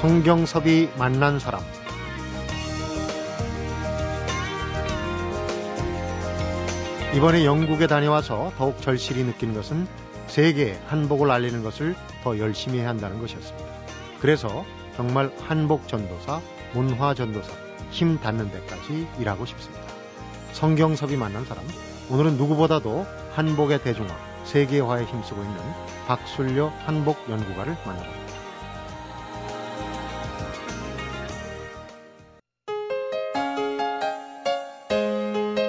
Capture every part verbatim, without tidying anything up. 성경섭이 만난 사람. 이번에 영국에 다녀와서 더욱 절실히 느낀 것은 세계에 한복을 알리는 것을 더 열심히 해야 한다는 것이었습니다. 그래서 정말 한복 전도사, 문화 전도사, 힘 닿는 데까지 일하고 싶습니다. 성경섭이 만난 사람, 오늘은 누구보다도 한복의 대중화, 세계화에 힘쓰고 있는 박술녀 한복 연구가를 만나봅니다.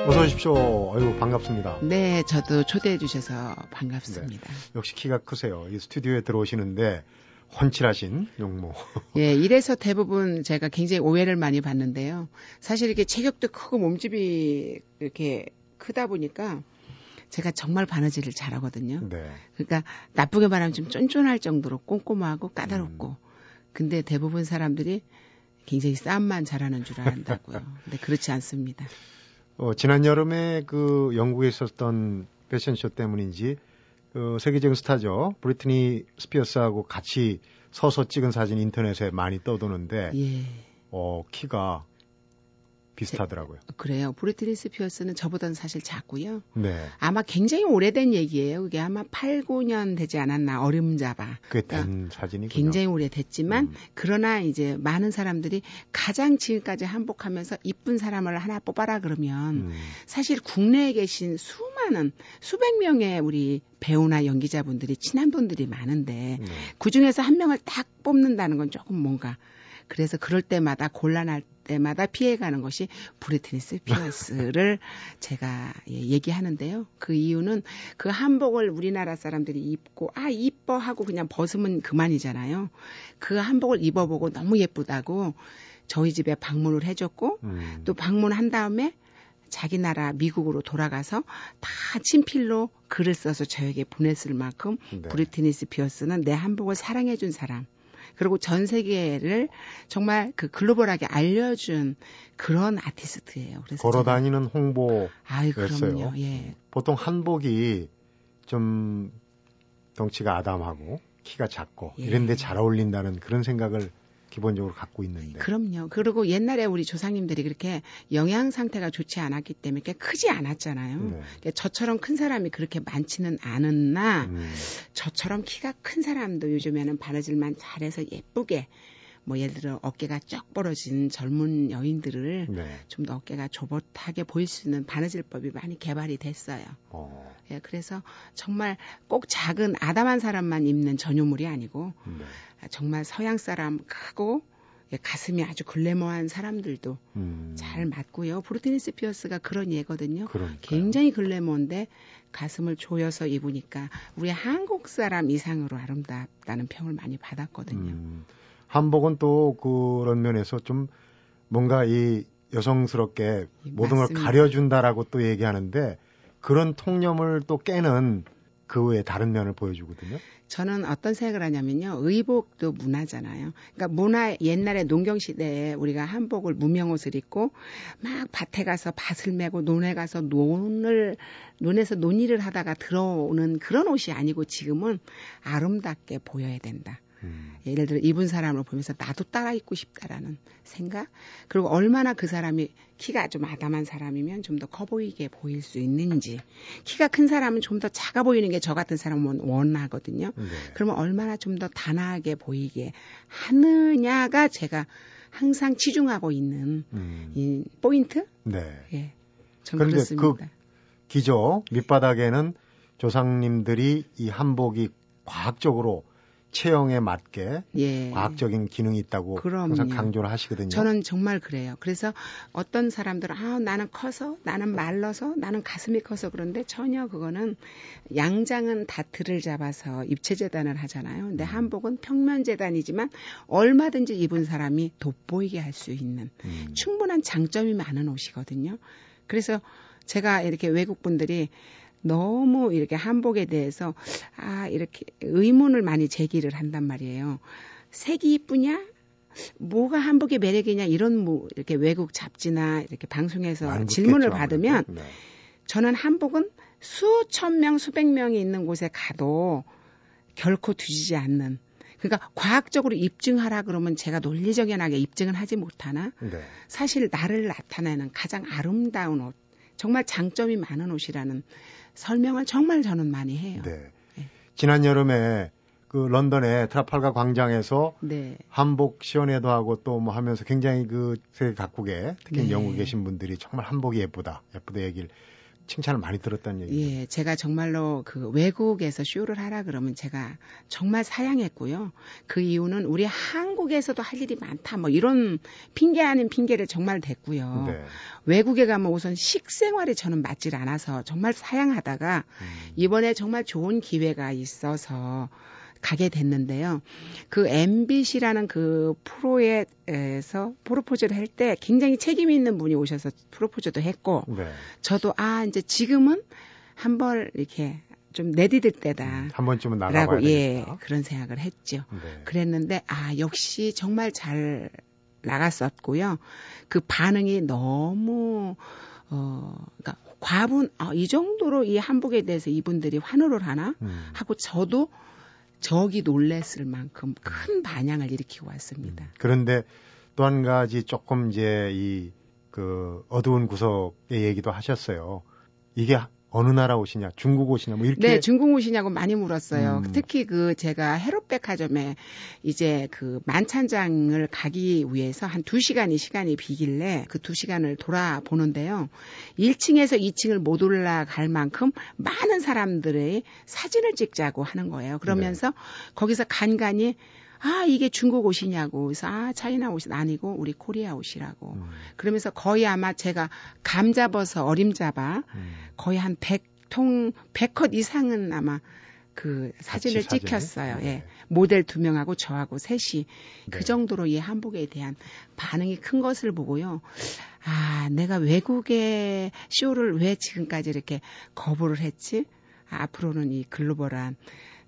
어서 오십시오. 아유, 반갑습니다. 네, 저도 초대해 주셔서 반갑습니다. 네, 역시 키가 크세요. 이 스튜디오에 들어오시는데 훤칠하신 용모. 예, 이래서 대부분 제가 굉장히 오해를 많이 받는데요. 사실 이렇게 체격도 크고 몸집이 이렇게 크다 보니까 제가 정말 바느질을 잘하거든요. 네. 그러니까 나쁘게 말하면 좀 쫀쫀할 정도로 꼼꼼하고 까다롭고. 음. 근데 대부분 사람들이 굉장히 싸움만 잘하는 줄 안다고요. 근데 그렇지 않습니다. 어, 지난 여름에 그 영국에 있었던 패션쇼 때문인지 그 세계적인 스타죠. 브리트니 스피어스하고 같이 서서 찍은 사진 인터넷에 많이 떠도는데 예. 어, 키가 비슷하더라고요. 제, 그래요. 브리트니 스피어스는 저보다는 사실 작고요. 네. 아마 굉장히 오래된 얘기예요. 그게 아마 팔, 구 년 되지 않았나. 어림잡아. 그게 된 그러니까 사진이군요. 굉장히 오래됐지만 음. 그러나 이제 많은 사람들이 가장 지금까지 한복하면서 이쁜 사람을 하나 뽑아라 그러면 음. 사실 국내에 계신 수많은 수백 명의 우리 배우나 연기자분들이 친한 분들이 많은데 음. 그중에서 한 명을 딱 뽑는다는 건 조금 뭔가 그래서 그럴 때마다 곤란할 때마다 피해가는 것이 브리트니 스피어스를 제가 예, 얘기하는데요. 그 이유는 그 한복을 우리나라 사람들이 입고 아 이뻐 하고 그냥 벗으면 그만이잖아요. 그 한복을 입어보고 너무 예쁘다고 저희 집에 방문을 해줬고 음. 또 방문한 다음에 자기 나라 미국으로 돌아가서 다 친필로 글을 써서 저에게 보냈을 만큼 네. 브리트니 스피어스는 내 한복을 사랑해준 사람. 그리고 전 세계를 정말 그 글로벌하게 알려준 그런 아티스트예요. 그래서 걸어다니는 홍보. 아이 그럼요. 예. 보통 한복이 좀 덩치가 아담하고 키가 작고 예. 이런데 잘 어울린다는 그런 생각을 기본적으로 갖고 있는데. 그럼요. 그리고 옛날에 우리 조상님들이 그렇게 영양 상태가 좋지 않았기 때문에 꽤 크지 않았잖아요. 네. 그러니까 저처럼 큰 사람이 그렇게 많지는 않았나. 음. 저처럼 키가 큰 사람도 요즘에는 바느질만 잘해서 예쁘게 뭐 예를 들어 어깨가 쫙 벌어진 젊은 여인들을 네. 좀 더 어깨가 조봇하게 보일 수 있는 바느질법이 많이 개발이 됐어요. 어. 예, 그래서 정말 꼭 작은 아담한 사람만 입는 전유물이 아니고 네. 정말 서양 사람 크고 예, 가슴이 아주 글래머한 사람들도 음. 잘 맞고요. 브리트니 스피어스가 그런 예거든요. 그러니까요. 굉장히 글래머인데 가슴을 조여서 입으니까 우리 한국 사람 이상으로 아름답다는 평을 많이 받았거든요. 음. 한복은 또 그런 면에서 좀 뭔가 이 여성스럽게 모든 걸 가려준다라고 또 얘기하는데 그런 통념을 또 깨는 그 외에 다른 면을 보여주거든요. 저는 어떤 생각을 하냐면요. 의복도 문화잖아요. 그러니까 문화 옛날에 농경시대에 우리가 한복을 무명옷을 입고 막 밭에 가서 밭을 메고 논에 가서 논을 논에서 논일을 하다가 들어오는 그런 옷이 아니고 지금은 아름답게 보여야 된다. 음. 예를 들어 입은 사람을 보면서 나도 따라 입고 싶다라는 생각 그리고 얼마나 그 사람이 키가 좀 아담한 사람이면 좀 더 커 보이게 보일 수 있는지 키가 큰 사람은 좀 더 작아 보이는 게 저 같은 사람은 원하거든요. 네. 그러면 얼마나 좀 더 단아하게 보이게 하느냐가 제가 항상 치중하고 있는 음. 이 포인트? 네. 예, 그런데 그렇습니다. 그 기저 밑바닥에는 조상님들이 이 한복이 과학적으로 체형에 맞게 예. 과학적인 기능이 있다고 그럼요. 항상 강조를 하시거든요. 저는 정말 그래요. 그래서 어떤 사람들은 아, 나는 커서 나는 말라서 나는 가슴이 커서 그런데 전혀 그거는 양장은 다트를 잡아서 입체 재단을 하잖아요. 근데 한복은 평면 재단이지만 얼마든지 입은 사람이 돋보이게 할 수 있는 음. 충분한 장점이 많은 옷이거든요. 그래서 제가 이렇게 외국분들이 너무 이렇게 한복에 대해서 아 이렇게 의문을 많이 제기를 한단 말이에요. 색이 이쁘냐? 뭐가 한복의 매력이냐? 이런 뭐 이렇게 외국 잡지나 이렇게 방송에서 질문을 묻겠죠, 받으면 네. 저는 한복은 수천 명, 수백 명이 있는 곳에 가도 결코 뒤지지 않는 그러니까 과학적으로 입증하라 그러면 제가 논리적연하게 입증을 하지 못하나 네. 사실 나를 나타내는 가장 아름다운 옷, 정말 장점이 많은 옷이라는 설명을 정말 저는 많이 해요. 네. 네. 지난 여름에 그 런던의 트라팔가 광장에서 네. 한복 시연회도 하고 또 뭐 하면서 굉장히 그 세계 각국에 특히 네. 영국에 계신 분들이 정말 한복이 예쁘다, 예쁘다 얘기를 칭찬을 많이 들었다는 얘기죠. 예, 제가 정말로 그 외국에서 쇼를 하라 그러면 제가 정말 사양했고요. 그 이유는 우리 한국에서도 할 일이 많다 뭐 이런 핑계 아닌 핑계를 정말 댔고요. 네. 외국에 가면 우선 식생활이 저는 맞질 않아서 정말 사양하다가 음. 이번에 정말 좋은 기회가 있어서 가게 됐는데요. 그 엠비씨라는 그 프로에서 프로포즈를 할 때 굉장히 책임이 있는 분이 오셔서 프로포즈도 했고 네. 저도 아 이제 지금은 한 번 이렇게 좀 내디딜 때다. 한 번쯤은 나가봐야 되겠다. 예, 그런 생각을 했죠. 네. 그랬는데 아 역시 정말 잘 나갔었고요. 그 반응이 너무 어 그러니까 과분 아, 이 정도로 이 한복에 대해서 이분들이 환호를 하나 음. 하고 저도 저기 놀랬을 만큼 큰 반향을 일으키고 왔습니다. 음, 그런데 또 한 가지 조금 이제 이 그 어두운 구석의 얘기도 하셨어요. 이게 어느 나라 옷이냐, 중국 옷이냐, 뭐 이렇게. 네, 중국 옷이냐고 많이 물었어요. 음. 특히 그 제가 해롯백화점에 이제 그 만찬장을 가기 위해서 한 두 시간이 시간이 비길래 그 두 시간을 돌아보는데요. 일 층에서 이 층을 못 올라갈 만큼 많은 사람들의 사진을 찍자고 하는 거예요. 그러면서 네. 거기서 간간이 아, 이게 중국 옷이냐고. 그래서 아, 차이나 옷이 아니고 우리 코리아 옷이라고. 음. 그러면서 거의 아마 제가 감 잡아서 어림잡아 음. 거의 한 백 통, 백 컷 이상은 아마 그 사진을 사진? 찍혔어요. 네. 예. 모델 두 명하고 저하고 셋이. 네. 그 정도로 이 한복에 대한 반응이 큰 것을 보고요. 아, 내가 외국의 쇼를 왜 지금까지 이렇게 거부를 했지? 아, 앞으로는 이 글로벌한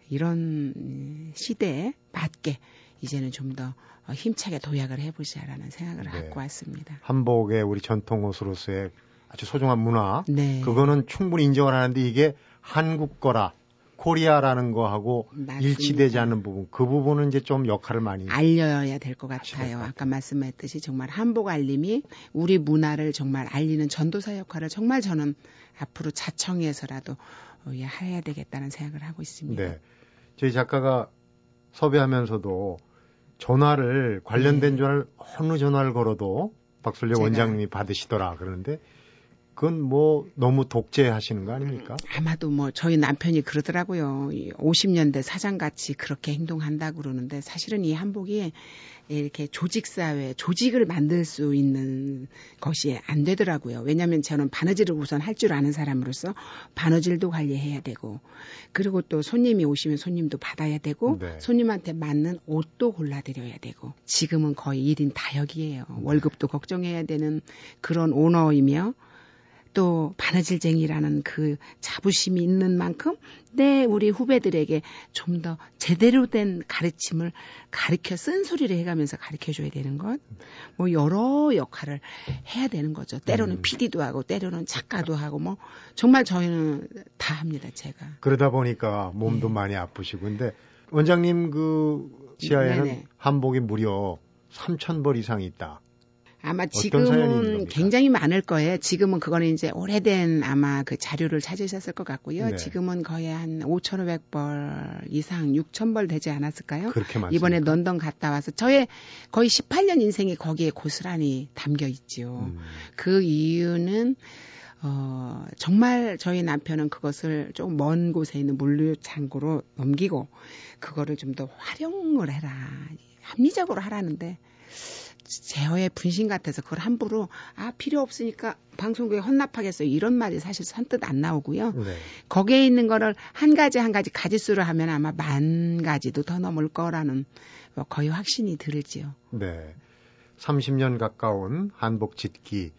이런 시대에 맞게 이제는 좀 더 힘차게 도약을 해보자라는 생각을 네. 갖고 왔습니다. 한복의 우리 전통 옷으로서의 아주 소중한 문화, 네. 그거는 충분히 인정을 하는데 이게 한국 거라 코리아라는 거하고 맞습니다. 일치되지 않는 부분, 그 부분은 이제 좀 역할을 많이 알려야 될 것 같아요. 것 아까 말씀했듯이 정말 한복 알림이 우리 문화를 정말 알리는 전도사 역할을 정말 저는 앞으로 자청해서라도 해야 되겠다는 생각을 하고 있습니다. 네. 저희 작가가 섭외하면서도 전화를 관련된 네. 전화를 어느 전화를 걸어도 박술녀 제가... 원장님이 받으시더라 그러는데 그건 뭐 너무 독재하시는 거 아닙니까? 아마도 뭐 저희 남편이 그러더라고요. 오십 년대 사장같이 그렇게 행동한다고 그러는데 사실은 이 한복이 이렇게 조직사회, 조직을 만들 수 있는 것이 안 되더라고요. 왜냐하면 저는 바느질을 우선 할 줄 아는 사람으로서 바느질도 관리해야 되고 그리고 또 손님이 오시면 손님도 받아야 되고 네. 손님한테 맞는 옷도 골라드려야 되고 지금은 거의 일 인 다역이에요. 네. 월급도 걱정해야 되는 그런 오너이며 또 바느질쟁이라는 그 자부심이 있는 만큼 내 우리 후배들에게 좀 더 제대로 된 가르침을 가르쳐 쓴소리를 해가면서 가르쳐줘야 되는 것 뭐 여러 역할을 해야 되는 거죠. 때로는 피디도 하고 때로는 작가도 하고 뭐 정말 저희는 다 합니다. 제가 그러다 보니까 몸도 네. 많이 아프시고 근데 원장님 그 지하에는 네네. 한복이 무려 삼천 벌 이상이 있다. 아마 지금은 굉장히 많을 거예요. 지금은 그거는 이제 오래된 아마 그 자료를 찾으셨을 것 같고요. 네. 지금은 거의 한 오천오백 벌 이상, 육천 벌 되지 않았을까요? 그렇게 많습니까? 이번에 런던 갔다 와서 저의 거의 십팔 년 인생이 거기에 고스란히 담겨 있죠. 음. 그 이유는 어, 정말 저희 남편은 그것을 좀 먼 곳에 있는 물류창고로 넘기고 그거를 좀 더 활용을 해라, 합리적으로 하라는데 제어의 분신 같아서 그걸 함부로 아 필요 없으니까 방송국에 헌납하겠어요 이런 말이 사실 선뜻 안 나오고요. 네. 거기에 있는 거를 한 가지 한 가지 가지수를 하면 아마 만 가지도 더 넘을 거라는 거의 확신이 들지요. 네, 삼십 년 가까운 한복 짓기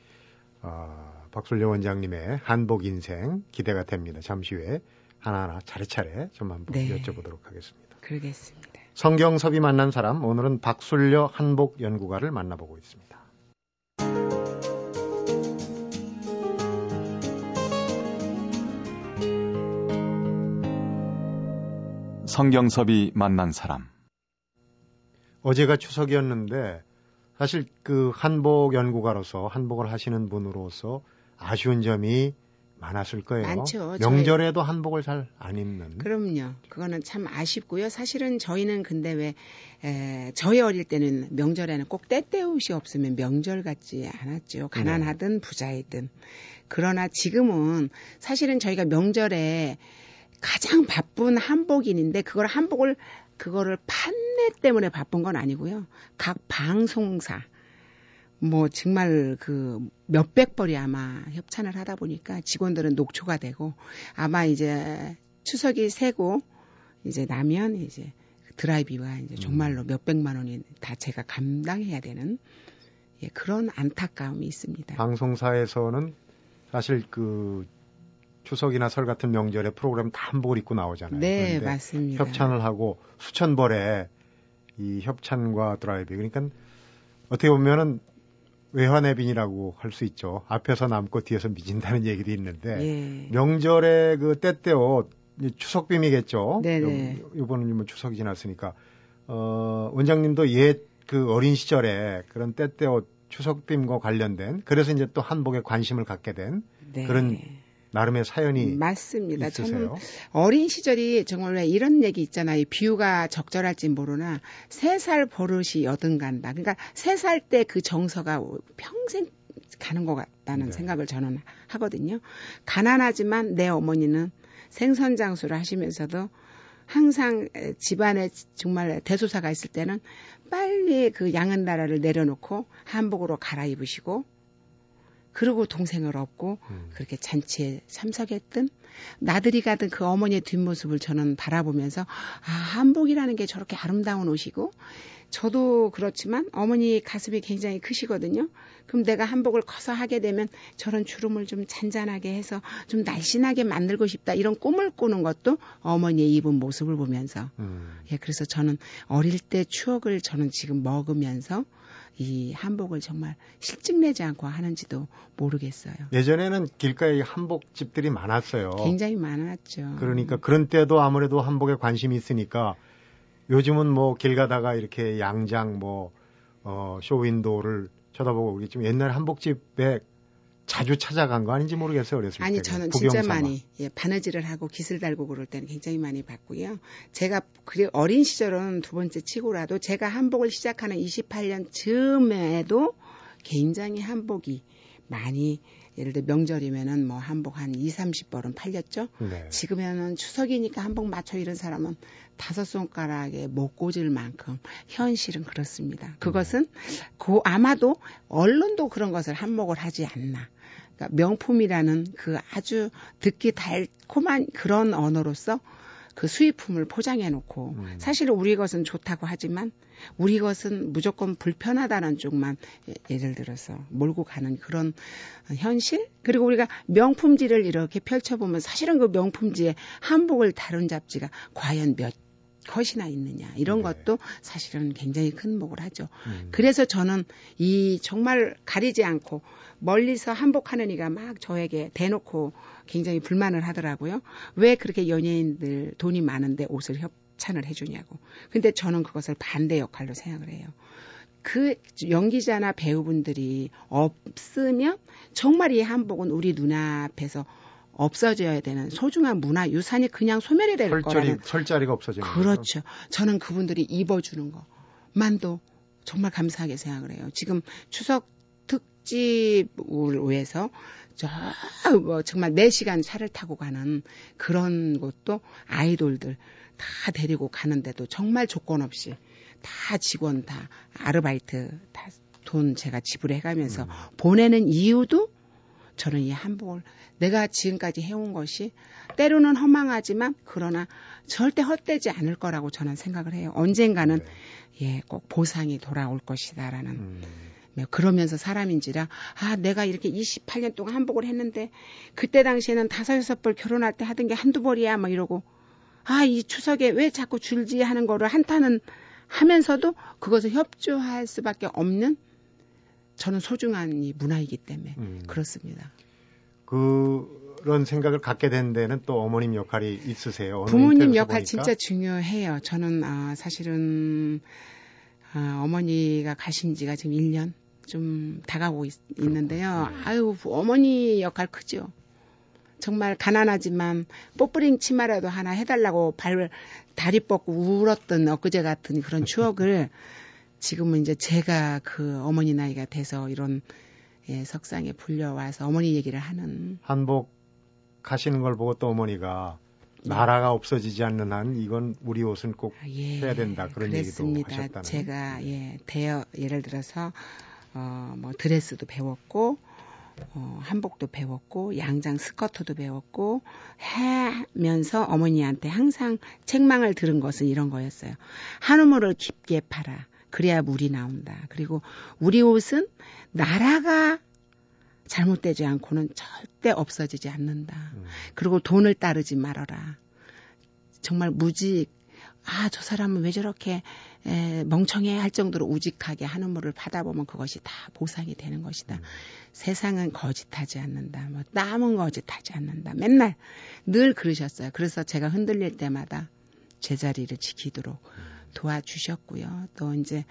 어, 박술녀 원장님의 한복 인생 기대가 됩니다. 잠시 후에 하나하나 차례차례 좀 한번 네. 여쭤보도록 하겠습니다. 그러겠습니다. 성경섭이 만난 사람, 오늘은 박술녀 한복 연구가를 만나보고 있습니다. 성경섭이 만난 사람. 어제가 추석이었는데 사실 그 한복 연구가로서 한복을 하시는 분으로서 아쉬운 점이 많았을 거예요. 많죠. 명절에도 저희... 한복을 잘 안 입는. 그럼요. 그거는 참 아쉽고요. 사실은 저희는 근데 왜 에, 저희 어릴 때는 명절에는 꼭 때때옷이 없으면 명절 같지 않았죠. 가난하든 네. 부자이든. 그러나 지금은 사실은 저희가 명절에 가장 바쁜 한복인인데 그걸 한복을 그거를 판매 때문에 바쁜 건 아니고요. 각 방송사 뭐 정말 그 몇백 벌이 아마 협찬을 하다 보니까 직원들은 녹초가 되고 아마 이제 추석이 새고 이제 나면 이제 드라이비와 이제 정말로 음. 몇백만 원이 다 제가 감당해야 되는 예, 그런 안타까움이 있습니다. 방송사에서는 사실 그 추석이나 설 같은 명절에 프로그램 다 한복을 입고 나오잖아요. 네, 맞습니다. 협찬을 하고 수천 벌의 이 협찬과 드라이비 그러니까 어떻게 보면은 외환해빈이라고 할 수 있죠. 앞에서 남고 뒤에서 미진다는 얘기도 있는데 예. 명절에 그 때때옷 추석빔이겠죠. 네네. 이번은 뭐 추석이 지났으니까 어, 원장님도 옛 그 어린 시절에 그런 때때옷 추석빔과 관련된 그래서 이제 또 한복에 관심을 갖게 된 네. 그런 나름의 사연이 맞습니다. 있으세요? 저는 어린 시절이 정말 왜 이런 얘기 있잖아요. 비유가 적절할지 모르나 세 살 버릇이 여든 간다. 그러니까 세 살 때 그 정서가 평생 가는 것 같다는 네. 생각을 저는 하거든요. 가난하지만 내 어머니는 생선장수를 하시면서도 항상 집안에 정말 대소사가 있을 때는 빨리 그 양은 나라를 내려놓고 한복으로 갈아입으시고 그리고 동생을 업고 음. 그렇게 잔치에 참석했든 나들이 가던 그 어머니의 뒷모습을 저는 바라보면서 아, 한복이라는 게 저렇게 아름다운 옷이고 저도 그렇지만 어머니 가슴이 굉장히 크시거든요. 그럼 내가 한복을 커서 하게 되면 저런 주름을 좀 잔잔하게 해서 좀 날씬하게 만들고 싶다. 이런 꿈을 꾸는 것도 어머니의 입은 모습을 보면서 음. 예, 그래서 저는 어릴 때 추억을 저는 지금 먹으면서 이 한복을 정말 실증내지 않고 하는지도 모르겠어요. 예전에는 길가에 한복집들이 많았어요. 굉장히 많았죠. 그러니까 그런 때도 아무래도 한복에 관심이 있으니까 요즘은 뭐 길 가다가 이렇게 양장 뭐 어, 쇼윈도우를 쳐다보고 그랬지만 옛날 한복집에 자주 찾아간 거 아닌지 모르겠어요. 어렸을 아니 때는. 저는 진짜 많이 예, 바느질을 하고 깃을 달고 그럴 때는 굉장히 많이 봤고요. 제가 그리 어린 시절은 두 번째 치고라도 제가 한복을 시작하는 이십팔 년 즈음에도 굉장히 한복이 많이 예를 들어 명절이면은 뭐 한복 한 이삼십 벌은 팔렸죠. 네. 지금에는 추석이니까 한복 맞춰 이런 사람은 다섯 손가락에 못 꽂을 만큼 현실은 그렇습니다. 그것은 고 아마도 언론도 그런 것을 한몫을 하지 않나. 그러니까 명품이라는 그 아주 듣기 달콤한 그런 언어로서 그 수입품을 포장해놓고 음. 사실 우리 것은 좋다고 하지만 우리 것은 무조건 불편하다는 쪽만 예를 들어서 몰고 가는 그런 현실 그리고 우리가 명품지를 이렇게 펼쳐보면 사실은 그 명품지에 한복을 다룬 잡지가 과연 몇 컷이나 있느냐 이런 네. 것도 사실은 굉장히 큰 목을 하죠. 음. 그래서 저는 이 정말 가리지 않고 멀리서 한복하는 이가 막 저에게 대놓고 굉장히 불만을 하더라고요. 왜 그렇게 연예인들 돈이 많은데 옷을 협찬을 해주냐고. 근데 저는 그것을 반대 역할로 생각을 해요. 그 연기자나 배우분들이 없으면 정말 이 한복은 우리 눈앞에서 없어져야 되는 소중한 문화 유산이 그냥 소멸이 될 거라는 설 자리가 없어지는 그렇죠. 거죠. 저는 그분들이 입어주는 것만도 정말 감사하게 생각을 해요. 지금 추석 특집을 위해서 저 뭐 정말 네 시간 차를 타고 가는 그런 것도 아이돌들 다 데리고 가는데도 정말 조건 없이 다 직원 다 아르바이트 다 돈 제가 지불해가면서 음. 보내는 이유도 저는 이 한복을 내가 지금까지 해온 것이 때로는 허망하지만 그러나 절대 헛되지 않을 거라고 저는 생각을 해요. 언젠가는 네. 예, 꼭 보상이 돌아올 것이다라는 음. 그러면서 사람인지라 아 내가 이렇게 이십팔 년 동안 한복을 했는데 그때 당시에는 다섯 여섯 벌 결혼할 때 하던 게 한두 벌이야 막 이러고 아 이 추석에 왜 자꾸 줄지 하는 거를 한탄은 하면서도 그것을 협조할 수밖에 없는 저는 소중한 이 문화이기 때문에 음. 그렇습니다. 그런 생각을 갖게 된 데는 또 어머님 역할이 있으세요? 부모님 역할 보니까? 진짜 중요해요. 저는 아, 사실은 어, 어머니가 가신 지가 지금 일 년 좀 다가오고 있, 있는데요. 네. 아유, 어머니 역할 크죠. 정말 가난하지만 뽀뿌링 치마라도 하나 해달라고 발, 다리 뻗고 울었던 엊그제 같은 그런 추억을 지금은 이제 제가 그 어머니 나이가 돼서 이런 예, 석상에 불려와서 어머니 얘기를 하는. 한복 가시는 걸 보고 또 어머니가 예. 나라가 없어지지 않는 한 이건 우리 옷은 꼭 예, 해야 된다 그런 그랬습니다. 얘기도 하셨다는. 제가 예, 대여, 예를 들어서 어, 뭐 드레스도 배웠고 어, 한복도 배웠고 양장 스커트도 배웠고 하면서 어머니한테 항상 책망을 들은 것은 이런 거였어요. 한우물을 깊게 파라. 그래야 물이 나온다. 그리고 우리 옷은 나라가 잘못되지 않고는 절대 없어지지 않는다. 음. 그리고 돈을 따르지 말아라. 정말 무직, 아, 저 사람은 왜 저렇게 에, 멍청해 할 정도로 우직하게 한우물을 파다 보면 그것이 다 보상이 되는 것이다. 음. 세상은 거짓하지 않는다. 뭐 남은 거짓하지 않는다. 맨날 늘 그러셨어요. 그래서 제가 흔들릴 때마다 제자리를 지키도록 도와주셨고요. 또 이제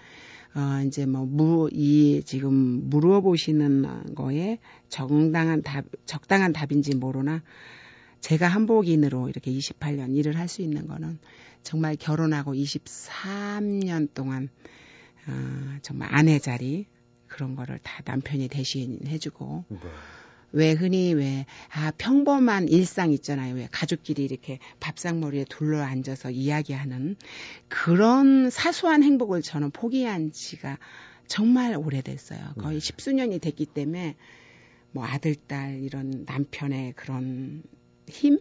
어 이제 뭐 무 이 지금 물어보시는 거에 정당한 답 적당한 답인지 모르나 제가 한복인으로 이렇게 이십팔 년 일을 할 수 있는 거는 정말 결혼하고 이십삼 년 동안 어 정말 아내 자리 그런 거를 다 남편이 대신해 주고 네. 왜 흔히 왜 아 평범한 일상 있잖아요. 왜 가족끼리 이렇게 밥상머리에 둘러앉아서 이야기하는 그런 사소한 행복을 저는 포기한 지가 정말 오래됐어요. 거의 네. 십수년이 됐기 때문에 뭐 아들, 딸 이런 남편의 그런 힘?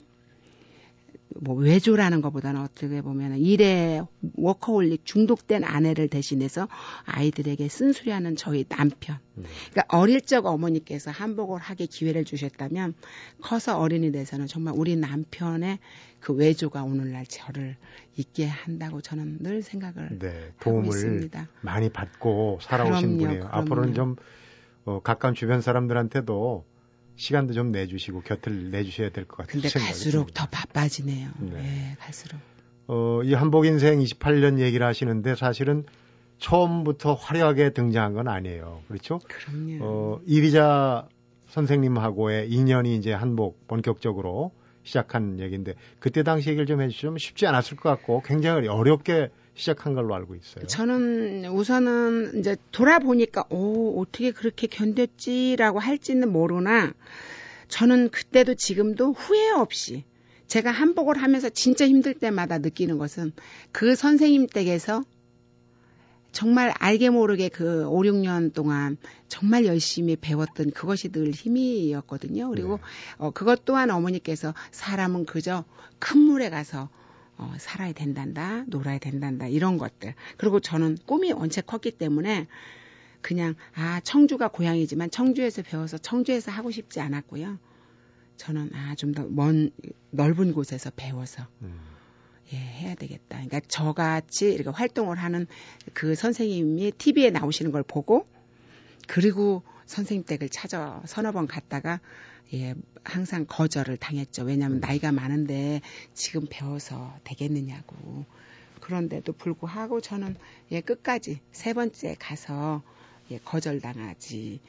뭐 외조라는 것보다는 어떻게 보면 일에 워커홀릭 중독된 아내를 대신해서 아이들에게 쓴소리하는 저희 남편. 그러니까 어릴 적 어머니께서 한복을 하게 기회를 주셨다면 커서 어른이 돼서는 정말 우리 남편의 그 외조가 오늘날 저를 있게 한다고 저는 늘 생각을 네, 하고 있습니다. 도움을 많이 받고 살아오신 그럼요, 분이에요. 그럼요. 앞으로는 좀 어, 가까운 주변 사람들한테도 시간도 좀 내주시고 곁을 내주셔야 될 것 같아요. 근데 갈수록 있습니다. 더 바빠지네요. 네. 예, 갈수록. 어, 이 한복 인생 이십팔 년 얘기를 하시는데 사실은 처음부터 화려하게 등장한 건 아니에요. 그렇죠? 그럼요. 어, 이리자 선생님하고의 인연이 이제 한복 본격적으로 시작한 얘기인데 그때 당시 얘기를 좀 해주시면 쉽지 않았을 것 같고 굉장히 어렵게 시작한 걸로 알고 있어요. 저는 우선은 이제 돌아보니까 오 어떻게 그렇게 견뎠지라고 할지는 모르나 저는 그때도 지금도 후회 없이 제가 한복을 하면서 진짜 힘들 때마다 느끼는 것은 그 선생님 댁에서 정말 알게 모르게 그 오, 육 년 동안 정말 열심히 배웠던 그것이 늘 힘이었거든요. 그리고 네. 어, 그것 또한 어머니께서 사람은 그저 큰 물에 가서 어, 살아야 된단다, 놀아야 된단다 이런 것들. 그리고 저는 꿈이 원체 컸기 때문에 그냥 아 청주가 고향이지만 청주에서 배워서 청주에서 하고 싶지 않았고요. 저는 아 좀 더 먼 넓은 곳에서 배워서 음. 예 해야 되겠다. 그러니까 저같이 이렇게 활동을 하는 그 선생님이 티비에 나오시는 걸 보고 그리고 선생님 댁을 찾아 서너 번 갔다가 예, 항상 거절을 당했죠. 왜냐하면 나이가 많은데 지금 배워서 되겠느냐고. 그런데도 불구하고 저는 예, 끝까지 세 번째 가서 예, 거절당하지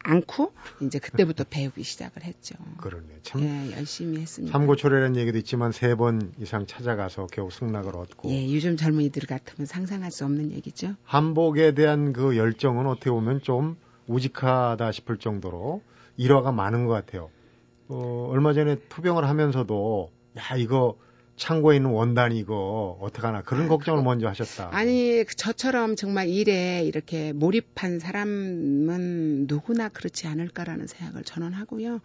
않고 이제 그때부터 배우기 시작을 했죠. 그러네요. 참 예, 열심히 했습니다. 삼고초래라는 얘기도 있지만 세 번 이상 찾아가서 겨우 승낙을 얻고. 예, 요즘 젊은이들 같으면 상상할 수 없는 얘기죠. 한복에 대한 그 열정은 어떻게 보면 좀 우직하다 싶을 정도로 일화가 많은 것 같아요. 어, 얼마 전에 투병을 하면서도 야 이거 창고에 있는 원단이 이거 어떡하나 그런 아, 걱정을 그거, 먼저 하셨다. 아니 저처럼 정말 일에 이렇게 몰입한 사람은 누구나 그렇지 않을까라는 생각을 저는 하고요.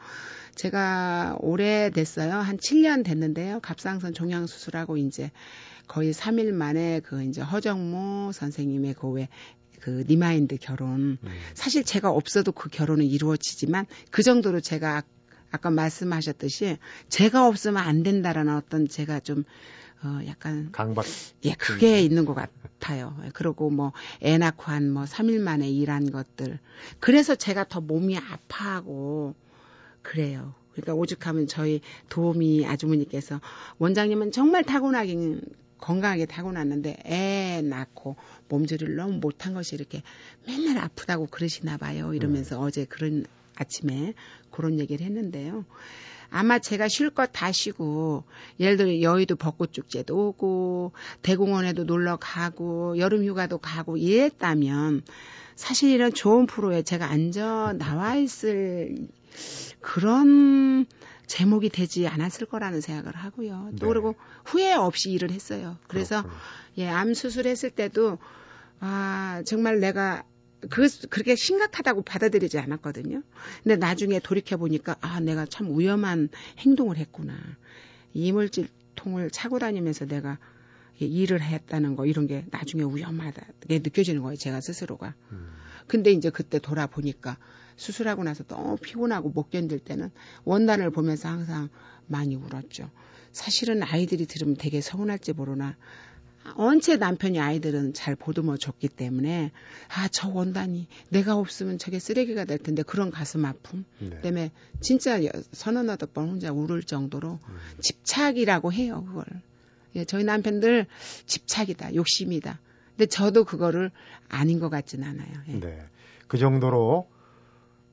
제가 오래됐어요. 한 칠 년 됐는데요. 갑상선 종양수술하고 이제 거의 삼 일 만에 그 이제 허정무 선생님의 그 외 그 리마인드 결혼 음. 사실 제가 없어도 그 결혼은 이루어지지만 그 정도로 제가 아까 말씀하셨듯이 제가 없으면 안 된다라는 어떤 제가 좀 어 약간 강박 예 그게 음. 있는 것 같아요. 그리고 뭐 애 낳고 한 뭐 삼 일 만에 일한 것들 그래서 제가 더 몸이 아파하고 그래요. 그러니까 오죽하면 저희 도우미 아주머니께서 원장님은 정말 타고나긴 건강하게 타고났는데 애 낳고 몸조리를 너무 못한 것이 이렇게 맨날 아프다고 그러시나 봐요. 이러면서 음. 어제 그런 아침에 그런 얘기를 했는데요. 아마 제가 쉴 것 다 쉬고 예를 들어 여의도 벚꽃축제도 오고 대공원에도 놀러 가고 여름휴가도 가고 이랬다면 사실 이런 좋은 프로에 제가 앉아 나와 있을 그런 제목이 되지 않았을 거라는 생각을 하고요. 네. 또 그리고 후회 없이 일을 했어요. 그래서 예, 암 수술했을 때도 아 정말 내가 그, 그렇게 심각하다고 받아들이지 않았거든요. 근데 나중에 돌이켜보니까, 아, 내가 참 위험한 행동을 했구나. 이물질통을 차고 다니면서 내가 일을 했다는 거, 이런 게 나중에 위험하다게 느껴지는 거예요, 제가 스스로가. 음. 근데 이제 그때 돌아보니까 수술하고 나서 너무 피곤하고 못 견딜 때는 원단을 보면서 항상 많이 울었죠. 사실은 아이들이 들으면 되게 서운할지 모르나, 언제 남편이 아이들은 잘 보듬어 줬기 때문에 아, 저 원단이 내가 없으면 저게 쓰레기가 될 텐데 그런 가슴 아픔 네. 때문에 진짜 서너여덟 번 혼자 울을 정도로 음. 집착이라고 해요. 그걸 예, 저희 남편들 집착이다, 욕심이다. 근데 저도 그거를 아닌 것 같진 않아요. 예. 네, 그 정도로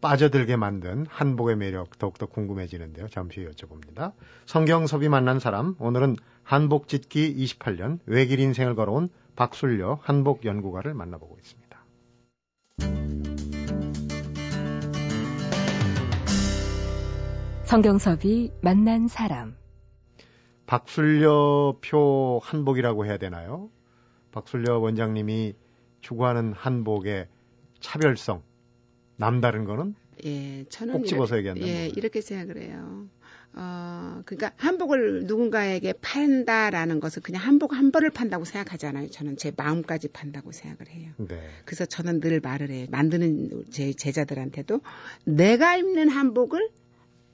빠져들게 만든 한복의 매력 더욱더 궁금해지는데요. 잠시 여쭤봅니다. 성경섭이 만난 사람, 오늘은 한복 짓기 이십팔 년 외길 인생을 걸어온 박술녀 한복 연구가를 만나보고 있습니다. 성경섭이 만난 사람. 박술녀표 한복이라고 해야 되나요? 박술녀 원장님이 추구하는 한복의 차별성, 남다른 거는 예, 저는 꼭 집어서 얘기한다는 거예요. 예, 이렇게 생각을 해요. 어, 그러니까 한복을 누군가에게 판다라는 것은 그냥 한복 한 벌을 판다고 생각하지 않아요. 저는 제 마음까지 판다고 생각을 해요. 네. 그래서 저는 늘 말을 해요. 만드는 제 제자들한테도 내가 입는 한복을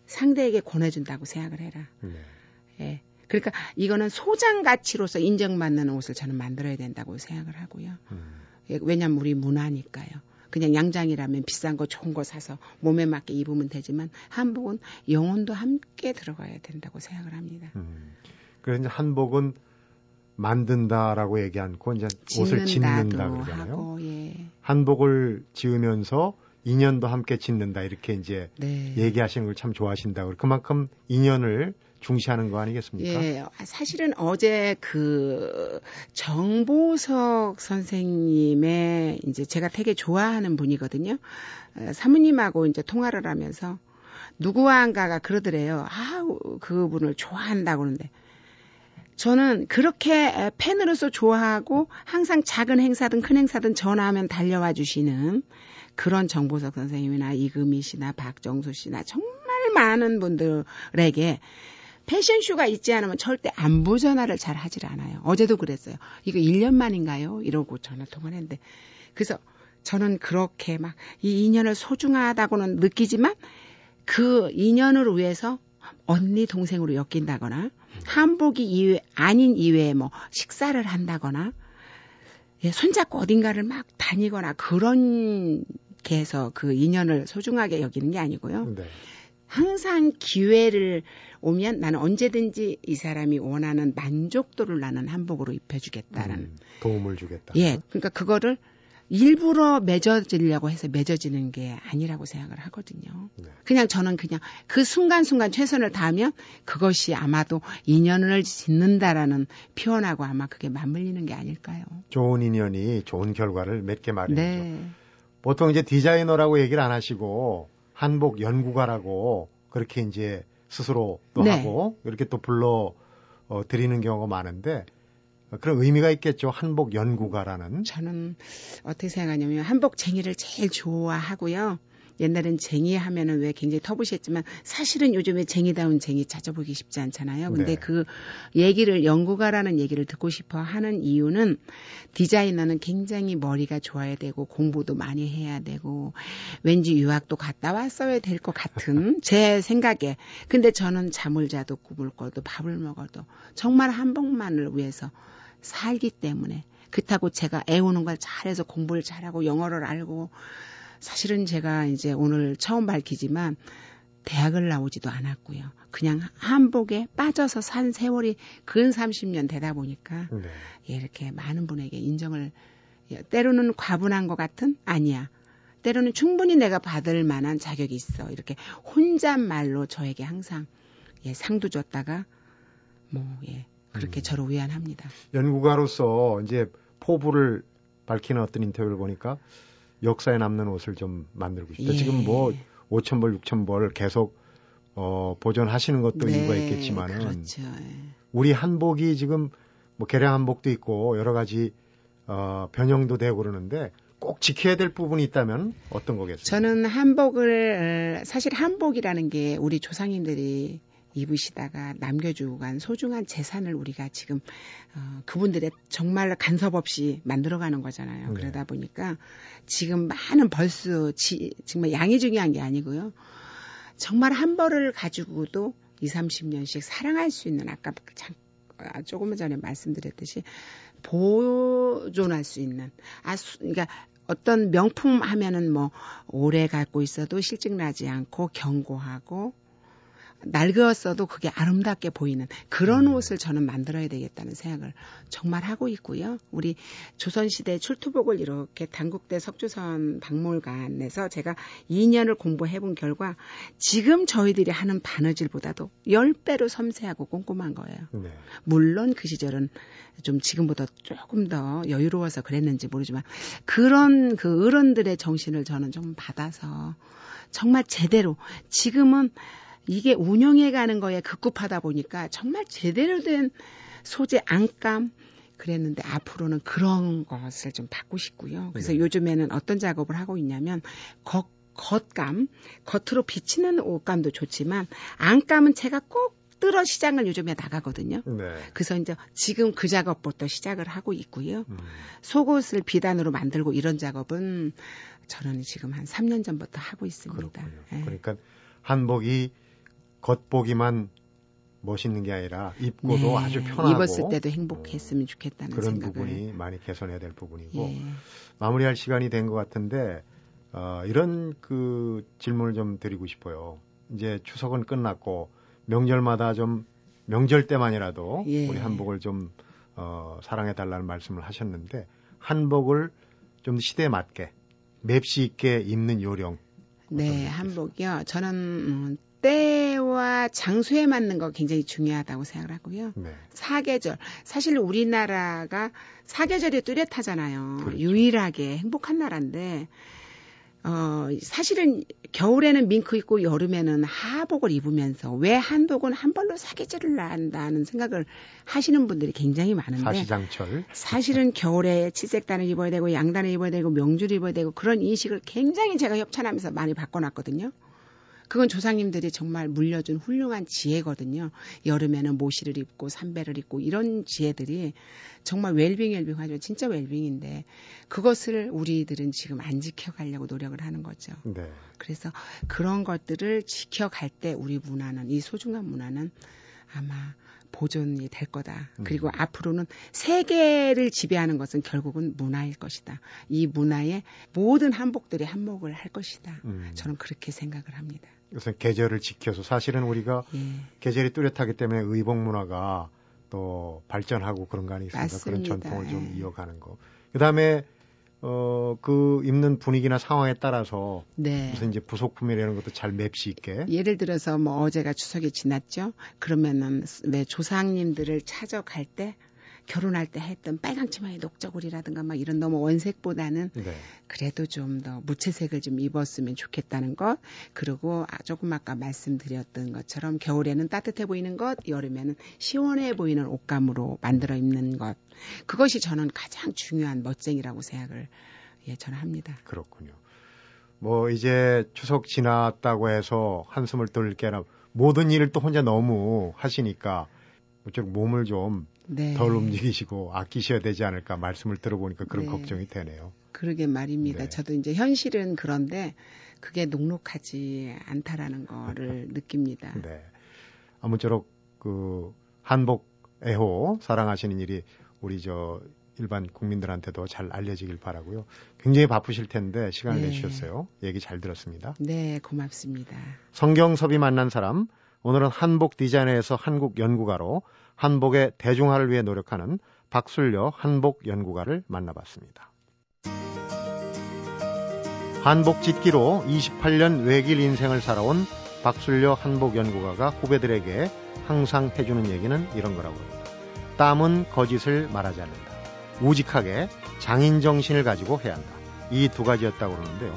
상대에게 권해준다고 생각을 해라. 네. 예. 그러니까 이거는 소장 가치로서 인정받는 옷을 저는 만들어야 된다고 생각을 하고요. 음. 예, 왜냐하면 우리 문화니까요. 그냥 양장이라면 비싼 거 좋은 거 사서 몸에 맞게 입으면 되지만 한복은 영혼도 함께 들어가야 된다고 생각을 합니다. 음, 그래서 한복은 만든다라고 얘기 않고 이제 옷을 짓는다 그러잖아요. 하고, 예. 한복을 지으면서 인연도 함께 짓는다 이렇게 이제 네. 얘기하시는 걸 참 좋아하신다고. 그만큼 인연을 중시하는 거 아니겠습니까? 예, 사실은 어제 그 정보석 선생님의 이제 제가 되게 좋아하는 분이거든요. 사모님하고 이제 통화를 하면서 누구와 한가가 그러더래요. 아, 그분을 좋아한다고 그러는데 저는 그렇게 팬으로서 좋아하고 항상 작은 행사든 큰 행사든 전화하면 달려와 주시는 그런 정보석 선생님이나 이금희 씨나 박정수 씨나 정말 많은 분들에게 패션쇼가 있지 않으면 절대 안부 전화를 잘 하질 않아요. 어제도 그랬어요. 이거 일 년 만인가요? 이러고 전화 통화를 했는데. 그래서 저는 그렇게 막 이 인연을 소중하다고는 느끼지만 그 인연을 위해서 언니 동생으로 엮인다거나 한복이 이외, 아닌 이외에 뭐 식사를 한다거나 예, 손잡고 어딘가를 막 다니거나 그런 게 해서 그 인연을 소중하게 여기는 게 아니고요. 네. 항상 기회를 오면 나는 언제든지 이 사람이 원하는 만족도를 나는 한복으로 입혀주겠다는. 음, 도움을 주겠다. 예. 그러니까 그거를 일부러 맺어지려고 해서 맺어지는 게 아니라고 생각을 하거든요. 네. 그냥 저는 그냥 그 순간순간 최선을 다하면 그것이 아마도 인연을 짓는다라는 표현하고 아마 그게 맞물리는 게 아닐까요? 좋은 인연이 좋은 결과를 맺게 마련이죠. 네. 보통 이제 디자이너라고 얘기를 안 하시고 한복 연구가라고 그렇게 이제 스스로 또 네. 하고 이렇게 또 불러 어, 드리는 경우가 많은데 그런 의미가 있겠죠. 한복 연구가라는. 저는 어떻게 생각하냐면 한복쟁이를 제일 좋아하고요. 옛날엔 쟁이 하면은 왜 굉장히 터부시했지만 사실은 요즘에 쟁이다운 쟁이 찾아보기 쉽지 않잖아요. 근데 네. 그 얘기를 연구가라는 얘기를 듣고 싶어 하는 이유는 디자이너는 굉장히 머리가 좋아야 되고 공부도 많이 해야 되고 왠지 유학도 갔다 왔어야 될 것 같은 제 생각에. 근데 저는 잠을 자도 꿈을 꿔도 밥을 먹어도 정말 한복만을 위해서 살기 때문에 그렇다고 제가 애우는 걸 잘해서 공부를 잘하고 영어를 알고 사실은 제가 이제 오늘 처음 밝히지만 대학을 나오지도 않았고요. 그냥 한복에 빠져서 산 세월이 근 삼십 년 되다 보니까 네. 예, 이렇게 많은 분에게 인정을 때로는 과분한 것 같은? 아니야. 때로는 충분히 내가 받을 만한 자격이 있어. 이렇게 혼잣말로 저에게 항상 예, 상도 줬다가 뭐 예, 그렇게 음. 저를 위안합니다. 연구가로서 이제 포부를 밝히는 어떤 인터뷰를 보니까 역사에 남는 옷을 좀 만들고 싶다. 예. 지금 뭐 오천 벌, 육천 벌 계속 어, 보존하시는 것도 네, 이유가 있겠지만은 그렇죠. 우리 한복이 지금 뭐 개량 한복도 있고 여러 가지 어, 변형도 되고 그러는데 꼭 지켜야 될 부분이 있다면 어떤 거겠어요? 저는 한복을 사실 한복이라는 게 우리 조상님들이 입으시다가 남겨주고 간 소중한 재산을 우리가 지금 어, 그분들의 정말 간섭 없이 만들어가는 거잖아요. 네. 그러다 보니까 지금 많은 벌수 지, 정말 양이 중요한 게 아니고요. 정말 한 벌을 가지고도 이삼십 년씩 사랑할 수 있는 아까 잠깐 조금 전에 말씀드렸듯이 보존할 수 있는 아 수, 그러니까 어떤 명품 하면은 뭐 오래 갖고 있어도 실증나지 않고 견고하고 낡았어도 그게 아름답게 보이는 그런 음. 옷을 저는 만들어야 되겠다는 생각을 정말 하고 있고요. 우리 조선시대 출투복을 이렇게 단국대 석주선 박물관에서 제가 이 년을 공부해본 결과 지금 저희들이 하는 바느질보다도 십 배로 섬세하고 꼼꼼한 거예요. 네. 물론 그 시절은 좀 지금보다 조금 더 여유로워서 그랬는지 모르지만 그런 그 어른들의 정신을 저는 좀 받아서 정말 제대로 지금은 이게 운영해가는 거에 급급하다 보니까 정말 제대로 된 소재 안감 그랬는데 앞으로는 그런 것을 좀 받고 싶고요. 그래서 네. 요즘에는 어떤 작업을 하고 있냐면 겉, 겉감, 겉으로 비치는 옷감도 좋지만 안감은 제가 꼭 뚫어 시장을 요즘에 나가거든요. 네. 그래서 이제 지금 그 작업부터 시작을 하고 있고요. 음. 속옷을 비단으로 만들고 이런 작업은 저는 지금 한 삼 년 전부터 하고 있습니다. 네. 그러니까 한복이 겉보기만 멋있는 게 아니라 입고도 네, 아주 편하고 입었을 때도 행복했으면 좋겠다는 그런 생각을. 부분이 많이 개선해야 될 부분이고 예. 마무리할 시간이 된 것 같은데 어, 이런 그 질문을 좀 드리고 싶어요. 이제 추석은 끝났고 명절마다 좀 명절 때만이라도 예. 우리 한복을 좀 어, 사랑해달라는 말씀을 하셨는데 한복을 좀 시대에 맞게 맵시 있게 입는 요령. 네, 한복이요. 저는 음, 때와 장소에 맞는 거 굉장히 중요하다고 생각을 하고요. 네. 사계절. 사실 우리나라가 사계절이 뚜렷하잖아요. 그렇죠. 유일하게 행복한 나라인데 어, 사실은 겨울에는 밍크 입고 여름에는 하복을 입으면서 왜 한복은 한 벌로 사계절을 한다는 생각을 하시는 분들이 굉장히 많은데 사시장철. 사실은 겨울에 칠색단을 입어야 되고 양단을 입어야 되고 명주를 입어야 되고 그런 인식을 굉장히 제가 협찬하면서 많이 바꿔놨거든요. 그건 조상님들이 정말 물려준 훌륭한 지혜거든요. 여름에는 모시를 입고 삼배를 입고 이런 지혜들이 정말 웰빙 웰빙 하죠. 진짜 웰빙인데 그것을 우리들은 지금 안 지켜가려고 노력을 하는 거죠. 네. 그래서 그런 것들을 지켜갈 때 우리 문화는 이 소중한 문화는 아마 보존이 될 거다. 그리고 음. 앞으로는 세계를 지배하는 것은 결국은 문화일 것이다. 이 문화에 모든 한복들이 한몫을 할 것이다. 음. 저는 그렇게 생각을 합니다. 우선 계절을 지켜서 사실은 우리가 예. 계절이 뚜렷하기 때문에 의복 문화가 또 발전하고 그런 거 아니겠습니까? 맞습니다. 그런 전통을 예. 좀 이어가는 거. 그다음에 어, 그 입는 분위기나 상황에 따라서 네. 무슨 이제 부속품이라는 것도 잘 맵시 있게. 예를 들어서 뭐 어제가 추석이 지났죠. 그러면은 왜 조상님들을 찾아갈 때 결혼할 때 했던 빨강 치마에 녹적 옷이라든가 막 이런 너무 원색보다는 네. 그래도 좀 더 무채색을 좀 입었으면 좋겠다는 것. 그리고 조금 아까 말씀드렸던 것처럼 겨울에는 따뜻해 보이는 것, 여름에는 시원해 보이는 옷감으로 만들어 입는 것. 그것이 저는 가장 중요한 멋쟁이라고 생각을 예, 저는 합니다. 그렇군요. 뭐 이제 추석 지났다고 해서 한숨을 돌릴 게 아니라 모든 일을 또 혼자 너무 하시니까 좀 몸을 좀 네. 덜 움직이시고 아끼셔야 되지 않을까 말씀을 들어보니까 그런 네. 걱정이 되네요. 그러게 말입니다. 네. 저도 이제 현실은 그런데 그게 녹록하지 않다라는 거를 느낍니다. 네. 아무쪼록 그 한복 애호 사랑하시는 일이 우리 저 일반 국민들한테도 잘 알려지길 바라고요. 굉장히 바쁘실 텐데 시간을 네. 내주셨어요. 얘기 잘 들었습니다. 네, 고맙습니다. 성경섭이 만난 사람, 오늘은 한복 디자인에서 한국 연구가로 한복의 대중화를 위해 노력하는 박술녀 한복 연구가를 만나봤습니다. 한복 짓기로 이십팔 년 외길 인생을 살아온 박술녀 한복 연구가가 후배들에게 항상 해주는 얘기는 이런 거라고 합니다. 땀은 거짓을 말하지 않는다. 우직하게 장인정신을 가지고 해야 한다. 이 두 가지였다고 그러는데요.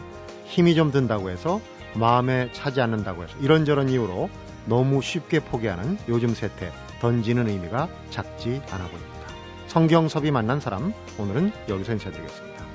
힘이 좀 든다고 해서 마음에 차지 않는다고 해서 이런저런 이유로 너무 쉽게 포기하는 요즘 세태 던지는 의미가 작지 않아 보입니다. 성경섭이 만난 사람 오늘은 여기서 인사드리겠습니다.